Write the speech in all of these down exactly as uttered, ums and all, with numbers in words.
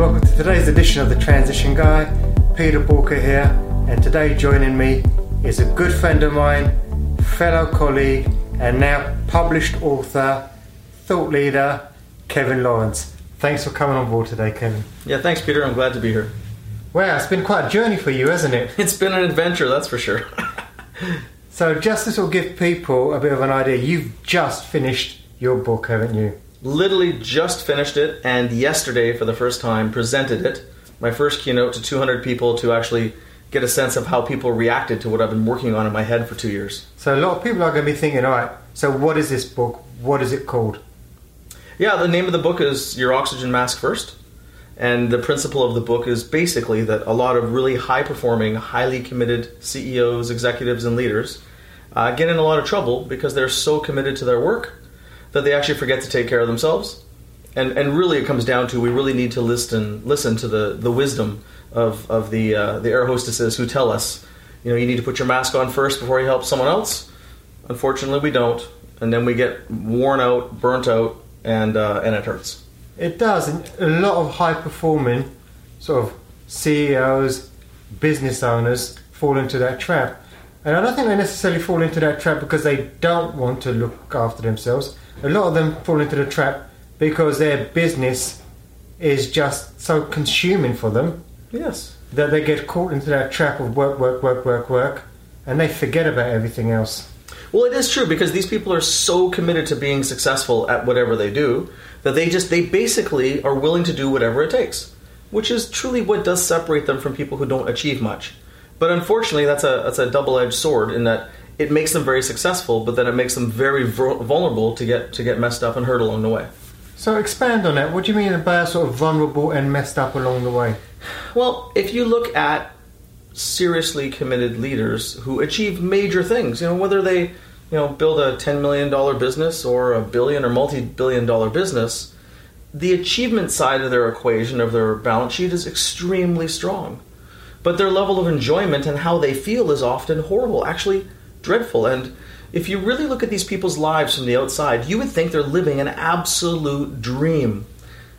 welcome to today's edition of The Transition Guy. Peter Balker here, and today joining me is a good friend of mine, fellow colleague, and now published author, thought leader, Kevin Lawrence. Thanks for coming on board today, Kevin. Yeah, thanks, Peter. I'm glad to be here. Wow, it's been quite a journey for you, hasn't it? It's been an adventure, that's for sure. So just to sort of give people a bit of an idea, you've just finished your book, haven't you? Literally just finished it, and yesterday, for the first time, presented it. My first keynote to two hundred people to actually get a sense of how people reacted to what I've been working on in my head for two years. So a lot of people are going to be thinking, all right, so what is this book? What is it called? Yeah, the name of the book is Your Oxygen Mask First. And the principle of the book is basically that a lot of really high-performing, highly committed C E Os, executives, and leaders uh, get in a lot of trouble because they're so committed to their work that they actually forget to take care of themselves. And and really it comes down to we really need to listen listen to the, the wisdom of, of the, uh, the air hostesses who tell us, you know, you need to put your mask on first before you help someone else. Unfortunately, we don't. And then we get worn out, burnt out, and uh, and it hurts. It does, and a lot of high-performing sort of C E Os, business owners fall into that trap. And I don't think they necessarily fall into that trap because they don't want to look after themselves. A lot of them fall into the trap because their business is just so consuming for them. Yes. That they get caught into that trap of work, work, work, work, work, and they forget about everything else. Well, it is true because these people are so committed to being successful at whatever they do that they just, they basically are willing to do whatever it takes, which is truly what does separate them from people who don't achieve much. But unfortunately, that's a that's a double-edged sword in that it makes them very successful, but then it makes them very vulnerable to get to get messed up and hurt along the way. So expand on that. What do you mean by sort of vulnerable and messed up along the way? Well, if you look at seriously committed leaders who achieve major things, you know, whether they, you know, build a ten million dollars business or a billion or multi-billion dollar business, the achievement side of their equation of their balance sheet is extremely strong. But their level of enjoyment and how they feel is often horrible, actually dreadful. And if you really look at these people's lives from the outside, you would think they're living an absolute dream.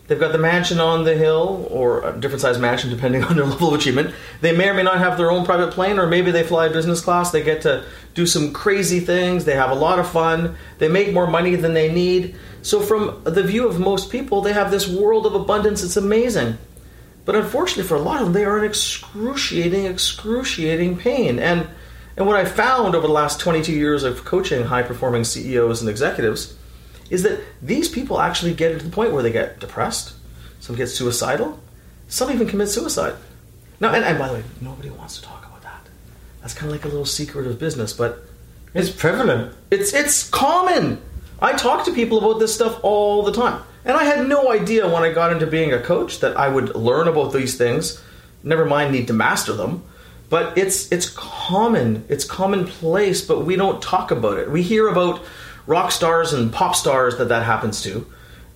They've got the mansion on the hill, or a different size mansion depending on their level of achievement. They may or may not have their own private plane, or maybe they fly business class. They get to do some crazy things. They have a lot of fun. They make more money than they need. So from the view of most people, they have this world of abundance. It's amazing. But unfortunately for a lot of them, they are in excruciating, excruciating pain. And, and what I found over the last twenty-two years of coaching high-performing C E Os and executives is that these people actually get to the point where they get depressed, some get suicidal, some even commit suicide. Now, and, and by the way, nobody wants to talk about that. That's kind of like a little secret of business, but it's prevalent. It's it's common. I talk to people about this stuff all the time. And I had no idea when I got into being a coach that I would learn about these things, never mind need to master them. But it's it's common. It's commonplace, but we don't talk about it. We hear about rock stars and pop stars that that happens to,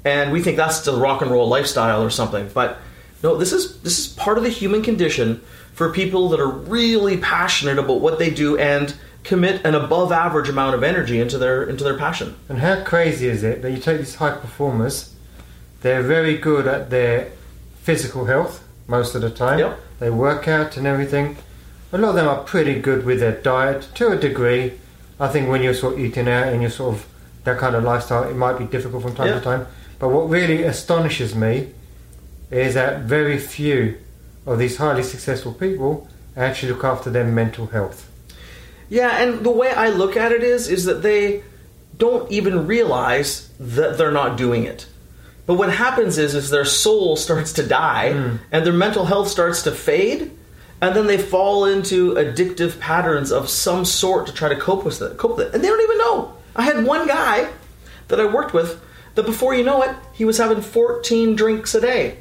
and we think that's the rock and roll lifestyle or something. But no, this is this is part of the human condition for people that are really passionate about what they do and commit an above average amount of energy into their into their passion. And how crazy is it that you take these high performers, they're very good at their physical health most of the time. Yep. They work out and everything. A lot of them are pretty good with their diet to a degree. I think when you're sort of eating out and you're sort of that kind of lifestyle, it might be difficult from time yeah. to time. But what really astonishes me is that very few of these highly successful people actually look after their mental health. Yeah, and the way I look at it is, is that they don't even realize that they're not doing it. But what happens is, is their soul starts to die mm. and their mental health starts to fade. And then they fall into addictive patterns of some sort to try to cope with it. Cope with it. And they don't even know. I had one guy that I worked with that before you know it, he was having fourteen drinks a day.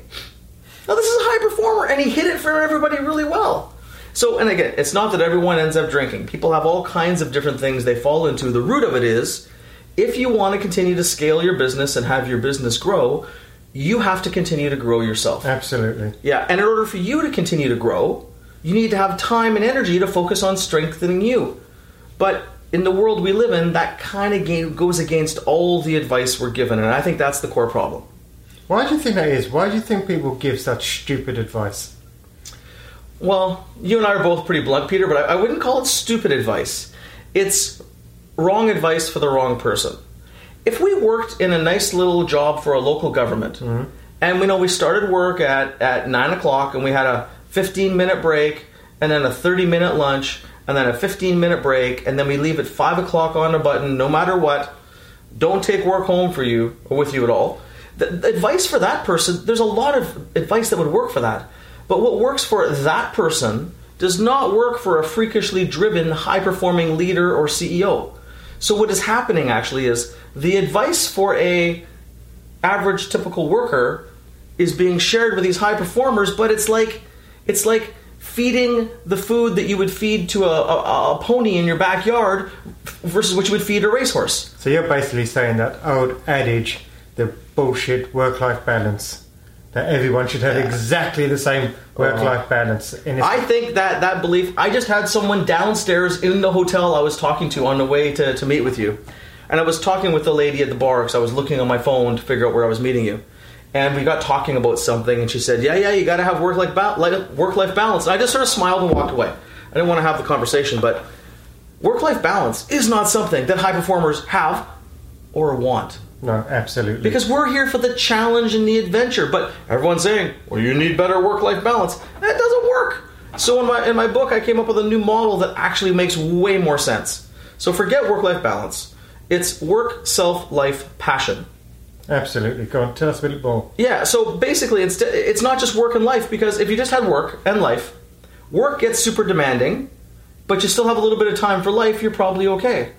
Now, this is a high performer, and he hit it for everybody really well. So, and again, it's not that everyone ends up drinking. People have all kinds of different things they fall into. The root of it is, if you want to continue to scale your business and have your business grow, you have to continue to grow yourself. Absolutely. Yeah, and in order for you to continue to grow, you need to have time and energy to focus on strengthening you. But in the world we live in, that kind of game goes against all the advice we're given. And I think that's the core problem. Why do you think that is? Why do you think people give such stupid advice? Well, you and I are both pretty blunt, Peter, but I wouldn't call it stupid advice. It's wrong advice for the wrong person. If we worked in a nice little job for a local government, mm-hmm. and we know we started work at, at nine o'clock, and we had a fifteen-minute break, and then a thirty-minute lunch, and then a fifteen-minute break, and then we leave at five o'clock on the button, no matter what, don't take work home for you or with you at all. The, the advice for that person, there's a lot of advice that would work for that. But what works for that person does not work for a freakishly driven, high-performing leader or C E O. So what is happening actually is the advice for a average typical worker is being shared with these high performers, but it's like it's like feeding the food that you would feed to a, a, a pony in your backyard versus what you would feed a racehorse. So you're basically saying that old adage, the bullshit work-life balance, that everyone should have yeah. exactly the same work-life uh, balance. In I think that that belief, I just had someone downstairs in the hotel I was talking to on the way to, to meet with you. And I was talking with the lady at the bar because I was looking on my phone to figure out where I was meeting you. And we got talking about something, and she said, yeah, yeah, you got to have work-life ba- like, work-life balance. And I just sort of smiled and walked away. I didn't want to have the conversation, but work-life balance is not something that high performers have or want. No, absolutely. Because we're here for the challenge and the adventure. But everyone's saying, well, you need better work-life balance. That doesn't work. So in my in my book, I came up with a new model that actually makes way more sense. So forget work-life balance. It's work, self, life, passion. Absolutely. Go on, tell us a bit more. Yeah, so basically it's, it's not just work and life, because if you just had work and life, work gets super demanding, but you still have a little bit of time for life, you're probably okay.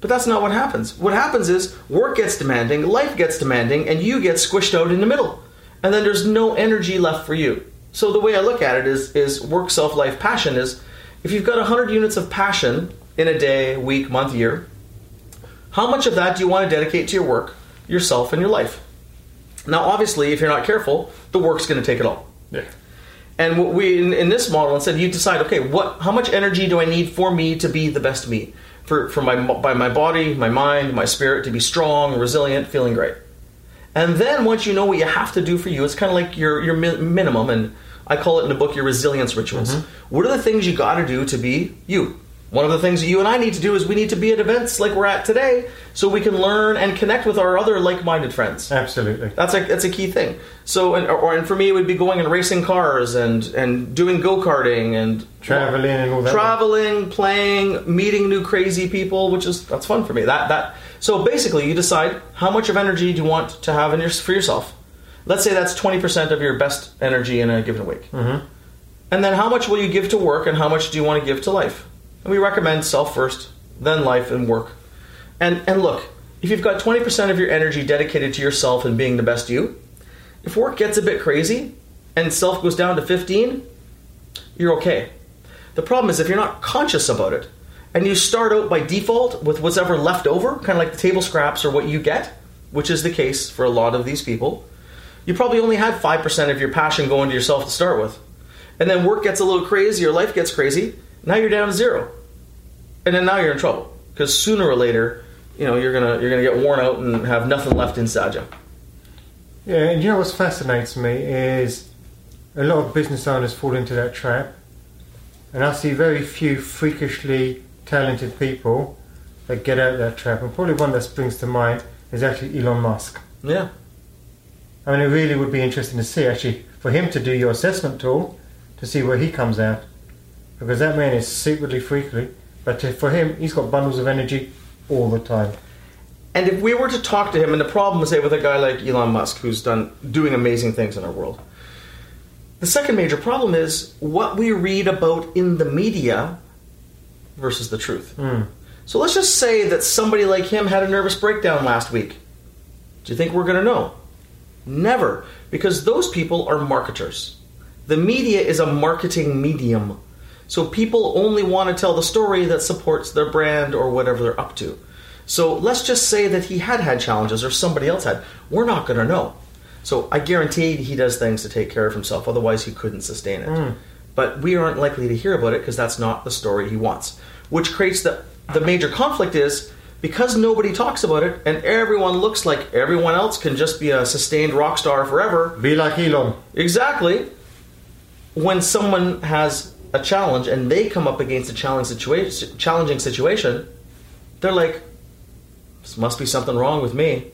But that's not what happens. What happens is work gets demanding, life gets demanding, and you get squished out in the middle. And then there's no energy left for you. So the way I look at it is, is work, self, life, passion is, if you've got one hundred units of passion in a day, week, month, year, how much of that do you want to dedicate to your work, yourself, and your life? Now, obviously, if you're not careful, the work's going to take it all. Yeah. And what we in, in this model, instead, you decide, okay, what? How much energy do I need for me to be the best me? For, for my by my body, my mind, my spirit to be strong, resilient, feeling great. And then once you know what you have to do for you, it's kind of like your your mi- minimum, and I call it in the book your resilience rituals. Mm-hmm. What are the things you got to do to be you? One of the things that you and I need to do is we need to be at events like we're at today, so we can learn and connect with our other like-minded friends. Absolutely, that's a that's a key thing. So, and, or and for me, it would be going and racing cars and, and doing go-karting and traveling well, and all that. Traveling, way. Playing, meeting new crazy people, which is that's fun for me. That that so basically, you decide how much of energy do you want to have in your for yourself. Let's say that's twenty percent of your best energy in a given week, mm-hmm. and then how much will you give to work, and how much do you want to give to life? And we recommend self first, then life and work. And and look, if you've got twenty percent of your energy dedicated to yourself and being the best you, if work gets a bit crazy and self goes down to fifteen, you're okay. The problem is if you're not conscious about it and you start out by default with what's ever left over, kind of like the table scraps or what you get, which is the case for a lot of these people, you probably only had five percent of your passion going to yourself to start with. And then work gets a little crazy or life gets crazy. Now you're down to zero, and then now you're in trouble because sooner or later, you know, you're gonna you're gonna get worn out and have nothing left inside you. Yeah, and you know what fascinates me is a lot of business owners fall into that trap, and I see very few freakishly talented people that get out of that trap. And probably one that springs to mind is actually Elon Musk. Yeah, I mean, it really would be interesting to see actually for him to do your assessment tool to see where he comes out. Because that man is secretly freaky, but for him, he's got bundles of energy all the time. And if we were to talk to him, and the problem is, say, with a guy like Elon Musk, who's done doing amazing things in our world, the second major problem is what we read about in the media versus the truth. Mm. So let's just say that somebody like him had a nervous breakdown last week. Do you think we're going to know? Never, because those people are marketers. The media is a marketing medium. So people only want to tell the story that supports their brand or whatever they're up to. So let's just say that he had had challenges or somebody else had. We're not going to know. So I guarantee he does things to take care of himself. Otherwise, he couldn't sustain it. Mm. But we aren't likely to hear about it because that's not the story he wants. Which creates the, the major conflict is because nobody talks about it and everyone looks like everyone else can just be a sustained rock star forever. Be like Elon. Exactly. When someone has a challenge and they come up against a challenge situa- challenging situation, they're like, this must be something wrong with me.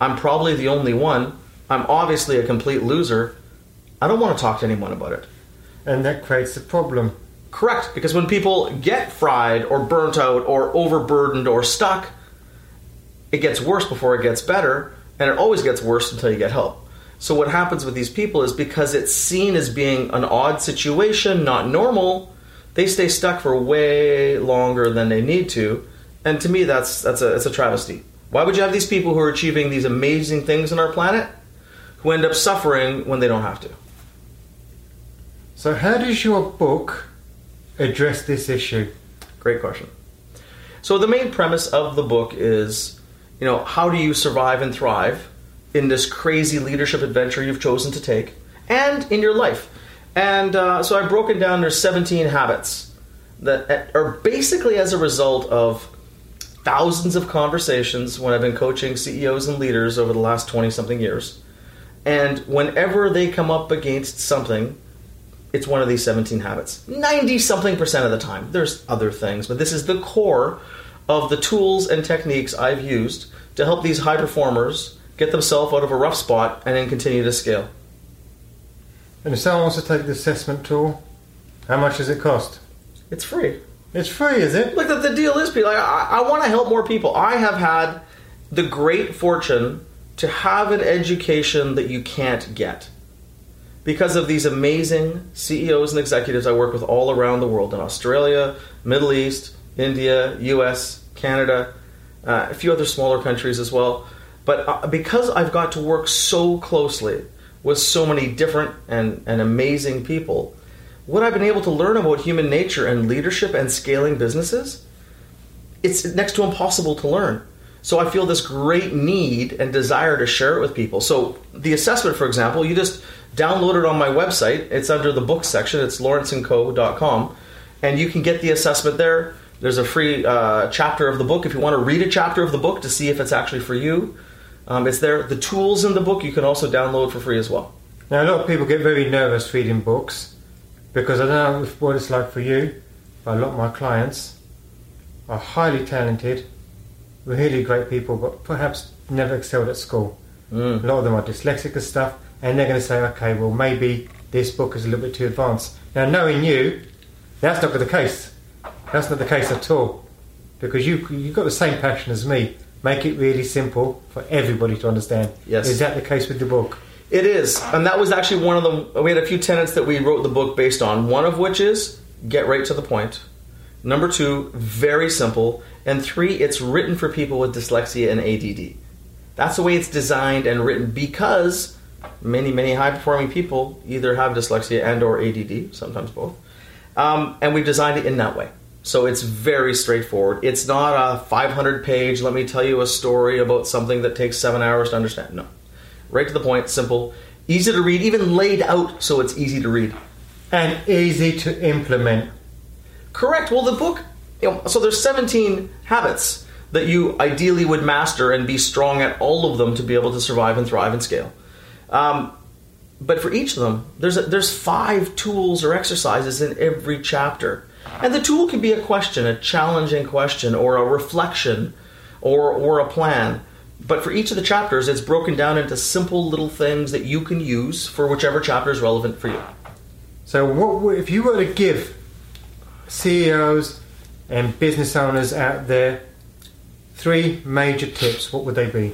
I'm probably the only one. I'm obviously a complete loser. I don't want to talk to anyone about it. And that creates a problem. Correct, because when people get fried or burnt out or overburdened or stuck, it gets worse before it gets better, and it always gets worse until you get help. So what happens with these people is because it's seen as being an odd situation, not normal, they stay stuck for way longer than they need to, and to me that's that's a, it's a travesty. Why would you have these people who are achieving these amazing things on our planet who end up suffering when they don't have to? So how does your book address this issue? Great question. So the main premise of the book is, you know, how do you survive and thrive in this crazy leadership adventure you've chosen to take and in your life? And uh, so I've broken down, there's seventeen habits that are basically as a result of thousands of conversations when I've been coaching C E Os and leaders over the last twenty-something years. And whenever they come up against something, it's one of these seventeen habits. ninety-something percent of the time. There's other things, but this is the core of the tools and techniques I've used to help these high performers get themselves out of a rough spot and then continue to scale. And if someone wants to take the assessment tool, how much does it cost? It's free. It's free, is it? Look, the deal is, like, I, I want to help more people. I have had the great fortune to have an education that you can't get, because of these amazing C E Os and executives I work with all around the world, in Australia, Middle East, India, U S, Canada, uh, a few other smaller countries as well. But uh, because I've got to work so closely with so many different and, and amazing people, what I've been able to learn about human nature and leadership and scaling businesses, it's next to impossible to learn. So I feel this great need and desire to share it with people. So the assessment, for example, you just download it on my website. It's under the book section. It's lawrence and co dot com. And you can get the assessment there. There's a free uh, chapter of the book if you want to read a chapter of the book to see if it's actually for you. Um, it's there. The tools in the book you can also download for free as well. Now, a lot of people get very nervous reading books because I don't know what it's like for you, but a lot of my clients are highly talented, really great people, but perhaps never excelled at school. Mm. A lot of them are dyslexic and stuff, and they're going to say, okay, well, maybe this book is a little bit too advanced. Now, knowing you, that's not the case. That's not the case at all, because you, you've got the same passion as me. Make it really simple for everybody to understand. Yes. Is that the case with the book? It is, and that was actually one of the... We had a few tenets that we wrote the book based on, one of which is get right to the point. Number two, very simple. And three, it's written for people with dyslexia and A D D. That's the way it's designed and written, because many, many high-performing people either have dyslexia and or A D D, sometimes both. Um, and we've designed it in that way. So it's very straightforward. It's not a five hundred page, let me tell you a story about something that takes seven hours to understand. No. Right to the point, simple, easy to read, even laid out so it's easy to read. And easy to implement. Correct. Well, the book, you know, so there's seventeen habits that you ideally would master and be strong at all of them to be able to survive and thrive and scale. Um, but for each of them, there's a, there's five tools or exercises in every chapter. And the tool can be a question, a challenging question, or a reflection, or or a plan. But for each of the chapters, it's broken down into simple little things that you can use for whichever chapter is relevant for you. So what if you were to give C E Os and business owners out there three major tips, what would they be?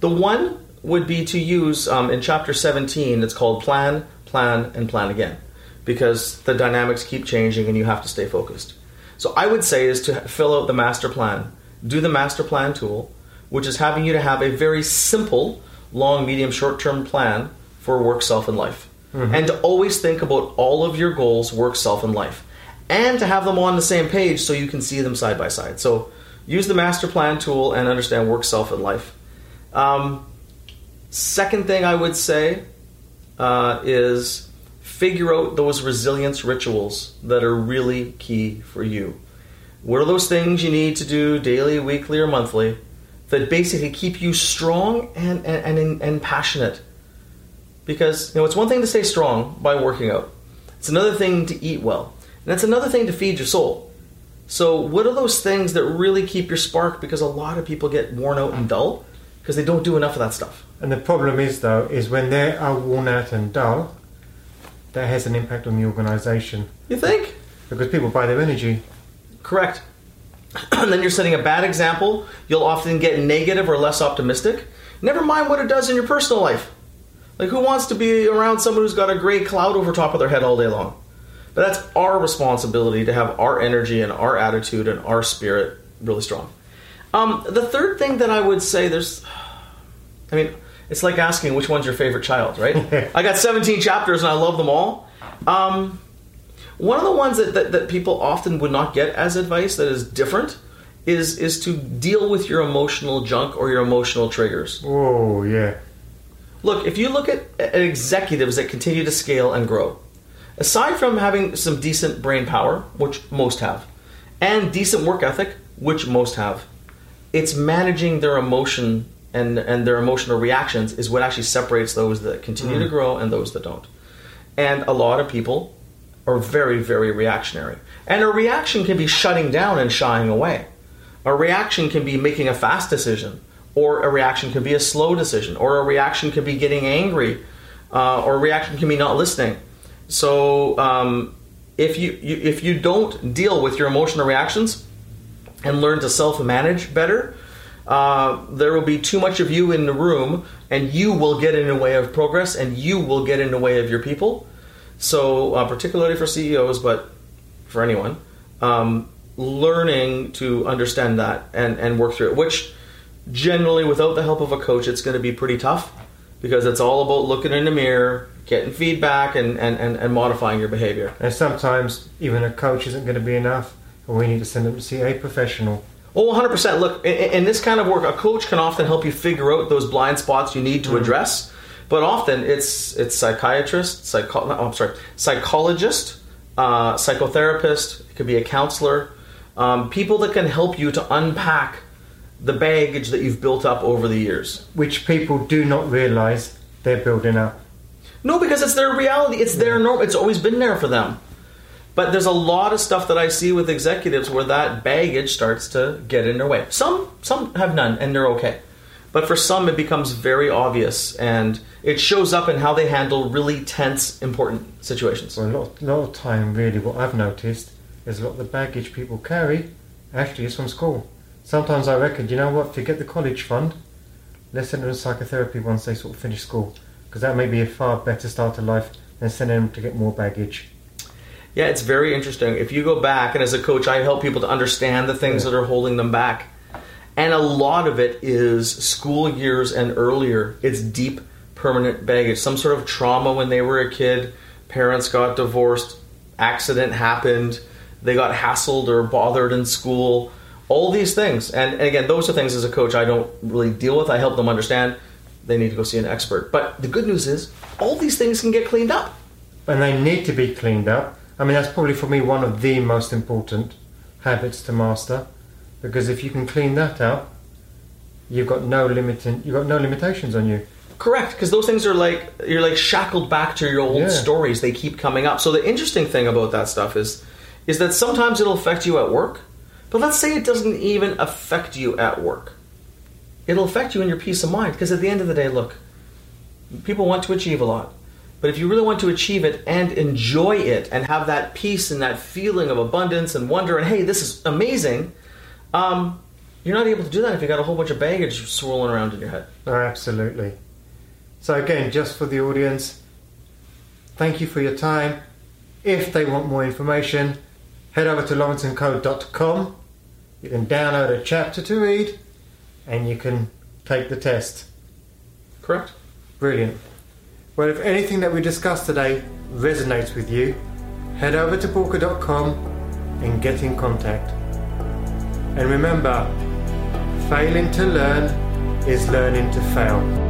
The one would be to use, um, in chapter seventeen, it's called plan, plan, and plan again, because the dynamics keep changing and you have to stay focused. So I would say is to fill out the master plan. Do the master plan tool, which is having you to have a very simple, long, medium, short-term plan for work, self, and life. Mm-hmm. And to always think about all of your goals, work, self, and life. And to have them on the same page so you can see them side by side. So use the master plan tool and understand work, self, and life. Um, second thing I would say uh, is figure out those resilience rituals that are really key for you. What are those things you need to do daily, weekly, or monthly that basically keep you strong and, and, and, and passionate? Because, you know, it's one thing to stay strong by working out. It's another thing to eat well. And it's another thing to feed your soul. So what are those things that really keep your spark? Because a lot of people get worn out and dull because they don't do enough of that stuff. And the problem is, though, is when they are worn out and dull, that has an impact on the organisation. You think? Because people buy their energy. Correct. And then you're setting a bad example. You'll often get negative or less optimistic. Never mind what it does in your personal life. Like, who wants to be around someone who's got a grey cloud over top of their head all day long? But that's our responsibility to have our energy and our attitude and our spirit really strong. Um, the third thing that I would say, there's... I mean, it's like asking which one's your favorite child, right? I got seventeen chapters and I love them all. Um, one of the ones that, that, that people often would not get as advice that is different is is to deal with your emotional junk or your emotional triggers. Oh, yeah. Look, if you look at, at executives that continue to scale and grow, aside from having some decent brain power, which most have, and decent work ethic, which most have, it's managing their emotion and, and their emotional reactions is what actually separates those that continue mm. to grow and those that don't. And a lot of people are very, very reactionary. And a reaction can be shutting down and shying away. A reaction can be making a fast decision, or a reaction can be a slow decision, or a reaction can be getting angry, uh, or a reaction can be not listening. So um, if you, you if you don't deal with your emotional reactions and learn to self-manage better, uh, there will be too much of you in the room, and you will get in the way of progress, and you will get in the way of your people. So uh, particularly for C E Os, but for anyone, um, learning to understand that and, and work through it, which generally without the help of a coach, it's going to be pretty tough because it's all about looking in the mirror, getting feedback and, and, and, and modifying your behavior. And sometimes even a coach isn't going to be enough, and we need to send them to see a professional. Oh, one hundred percent. Look, in, in this kind of work, a coach can often help you figure out those blind spots you need to mm. address. But often it's it's psychiatrist, psycho- no, I'm sorry, psychologist, uh, psychotherapist. It could be a counselor. Um, people that can help you to unpack the baggage that you've built up over the years, which people do not realize they're building up. No, because it's their reality. It's their norm. It's always been there for them. But there's a lot of stuff that I see with executives where that baggage starts to get in their way. Some some have none and they're okay. But for some, it becomes very obvious, and it shows up in how they handle really tense, important situations. Well, a lot, a lot of time, really, what I've noticed is a lot of the baggage people carry actually is from school. Sometimes I reckon, you know what, forget the college fund, let's send them to psychotherapy once they sort of finish school, because that may be a far better start to life than sending them to get more baggage. Yeah, it's very interesting. If you go back, and as a coach, I help people to understand the things yeah. that are holding them back. And a lot of it is school years and earlier. It's deep, permanent baggage. Some sort of trauma when they were a kid. Parents got divorced. Accident happened. They got hassled or bothered in school. All these things. And, and again, those are things as a coach I don't really deal with. I help them understand they need to go see an expert. But the good news is all these things can get cleaned up. And they need to be cleaned up. I mean, that's probably for me one of the most important habits to master. Because if you can clean that out, you've got no limiting, you've got no limitations on you. Correct, because those things are like you're like shackled back to your old yeah. stories. They keep coming up. So the interesting thing about that stuff is, is that sometimes it'll affect you at work, but let's say it doesn't even affect you at work. It'll affect you in your peace of mind, because at the end of the day, look, people want to achieve a lot, but if you really want to achieve it and enjoy it and have that peace and that feeling of abundance and wonder and hey, this is amazing. Um, you're not able to do that if you've got a whole bunch of baggage swirling around in your head. Oh, absolutely. So again, just for the audience, thank you for your time. If they want more information, head over to lawrence and co dot com. You can download a chapter to read, and you can take the test. Correct. Brilliant. Well, if anything that we discussed today resonates with you, head over to borka dot com and get in contact. And remember, failing to learn is learning to fail.